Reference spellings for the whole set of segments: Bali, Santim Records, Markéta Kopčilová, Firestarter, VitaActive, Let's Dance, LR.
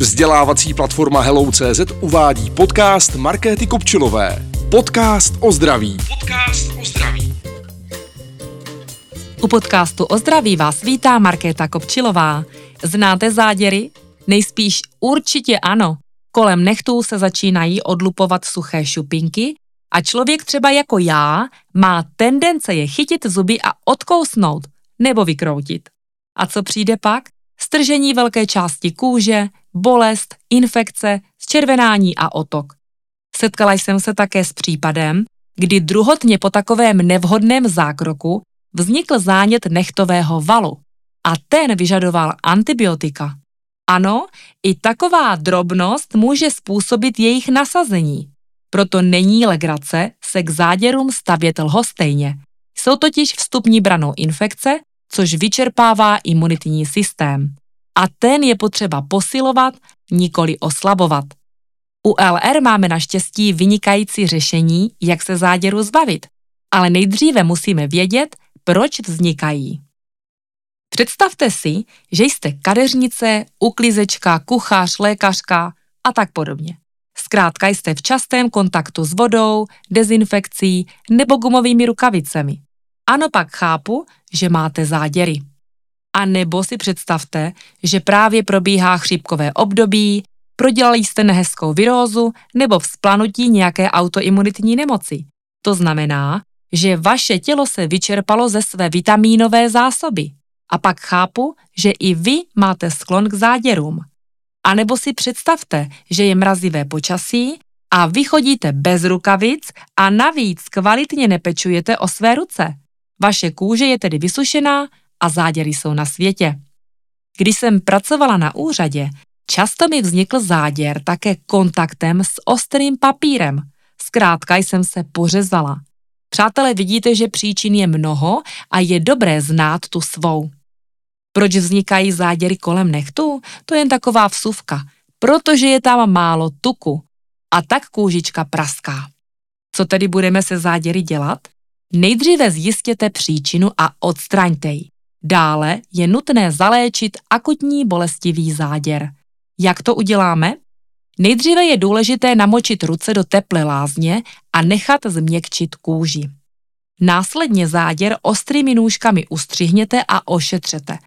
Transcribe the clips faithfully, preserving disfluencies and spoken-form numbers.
Vzdělávací platforma Hello tečka cé zet uvádí podcast Markéty Kopčilové. Podcast o zdraví. Podcast o zdraví. U podcastu o zdraví vás vítá Markéta Kopčilová. Znáte záděry? Nejspíš určitě ano. Kolem nechtů se začínají odlupovat suché šupinky a člověk třeba jako já má tendence je chytit zuby a odkousnout nebo vykroutit. A co přijde pak? Stržení velké části kůže, bolest, infekce, zčervenání a otok. Setkala jsem se také s případem, kdy druhotně po takovém nevhodném zákroku vznikl zánět nechtového valu a ten vyžadoval antibiotika. Ano, i taková drobnost může způsobit jejich nasazení. Proto není legrace se k záděrům stavět lhostejně. Jsou totiž vstupní branou infekce, což vyčerpává imunitní systém. A ten je potřeba posilovat, nikoli oslabovat. U el er máme naštěstí vynikající řešení, jak se záděru zbavit, ale nejdříve musíme vědět, proč vznikají. Představte si, že jste kadeřnice, uklízečka, kuchař, lékařka a tak podobně. Zkrátka jste v častém kontaktu s vodou, dezinfekcí nebo gumovými rukavicemi. Ano, pak chápu, že máte záděry. A nebo si představte, že právě probíhá chřipkové období, prodělali jste nehezkou virózu nebo vzplanutí nějaké autoimunitní nemoci. To znamená, že vaše tělo se vyčerpalo ze své vitamínové zásoby. A pak chápu, že i vy máte sklon k záděrům. A nebo si představte, že je mrazivé počasí a vy chodíte bez rukavic a navíc kvalitně nepečujete o své ruce. Vaše kůže je tedy vysušená a záděry jsou na světě. Když jsem pracovala na úřadě, často mi vznikl záděr také kontaktem s ostrým papírem. Zkrátka jsem se pořezala. Přátelé, vidíte, že příčin je mnoho a je dobré znát tu svou. Proč vznikají záděry kolem nechtů? To je jen taková vsuvka, protože je tam málo tuku a tak kůžička praská. Co tedy budeme se záděry dělat? Nejdříve zjistěte příčinu a odstraňte ji. Dále je nutné zaléčit akutní bolestivý záděr. Jak to uděláme? Nejdříve je důležité namočit ruce do teplé lázně a nechat změkčit kůži. Následně záděr ostrými nůžkami ustřihněte a ošetřete.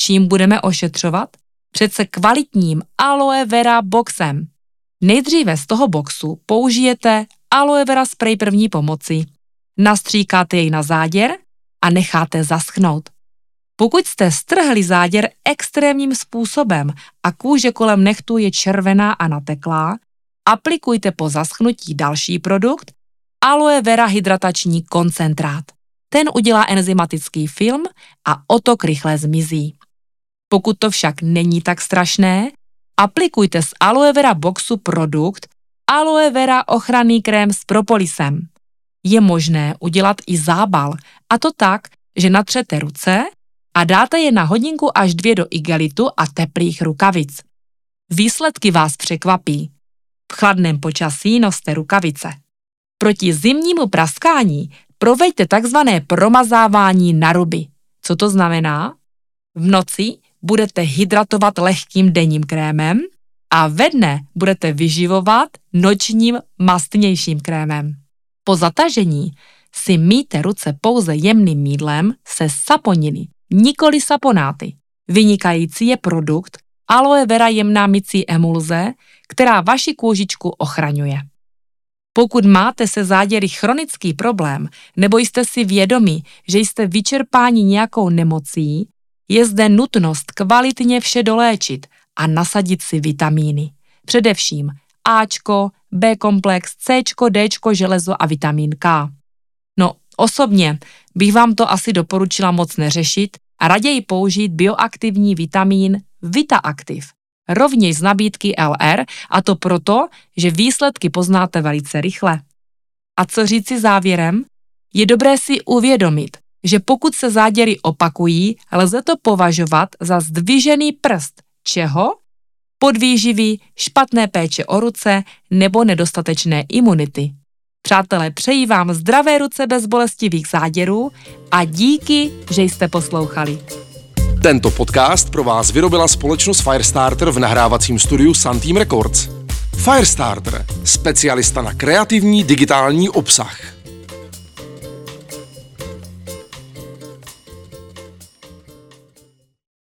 Čím budeme ošetřovat? Přece kvalitním aloe vera boxem. Nejdříve z toho boxu použijete aloe vera spray první pomoci. Nastříkáte jej na záděr a necháte zaschnout. Pokud jste strhli záděr extrémním způsobem a kůže kolem nechtů je červená a nateklá, aplikujte po zaschnutí další produkt, aloe vera hydratační koncentrát. Ten udělá enzymatický film a otok rychle zmizí. Pokud to však není tak strašné, aplikujte z aloe vera boxu produkt aloe vera ochranný krém s propolisem. Je možné udělat i zábal, a to tak, že natřete ruce a dáte je na hodinku až dvě do igelitu a teplých rukavic. Výsledky vás překvapí. V chladném počasí noste rukavice. Proti zimnímu praskání proveďte takzvané promazávání na ruby. Co to znamená? V noci budete hydratovat lehkým denním krémem a ve dne budete vyživovat nočním mastnějším krémem. Po zatažení si myjte ruce pouze jemným mýdlem se saponiny, nikoli saponáty. Vynikající je produkt aloe vera jemná mycí emulze, která vaši kůžičku ochraňuje. Pokud máte se záděry chronický problém nebo jste si vědomi, že jste vyčerpáni nějakou nemocí, je zde nutnost kvalitně vše doléčit a nasadit si vitamíny. Především Ačko, B komplex, Cčko, Dčko, železo a vitamin K. No, osobně bych vám to asi doporučila moc neřešit a raději použít bioaktivní vitamín VitaActive, rovněž z nabídky el er, a to proto, že výsledky poznáte velice rychle. A co říci závěrem? Je dobré si uvědomit, že pokud se záděry opakují, lze to považovat za zdvižený prst. Čeho? Podvýživy, špatné péče o ruce nebo nedostatečné imunity. Přátelé, přeji vám zdravé ruce bez bolestivých záděrů a díky, že jste poslouchali. Tento podcast pro vás vyrobila společnost Firestarter v nahrávacím studiu Santim Records. Firestarter, specialista na kreativní digitální obsah.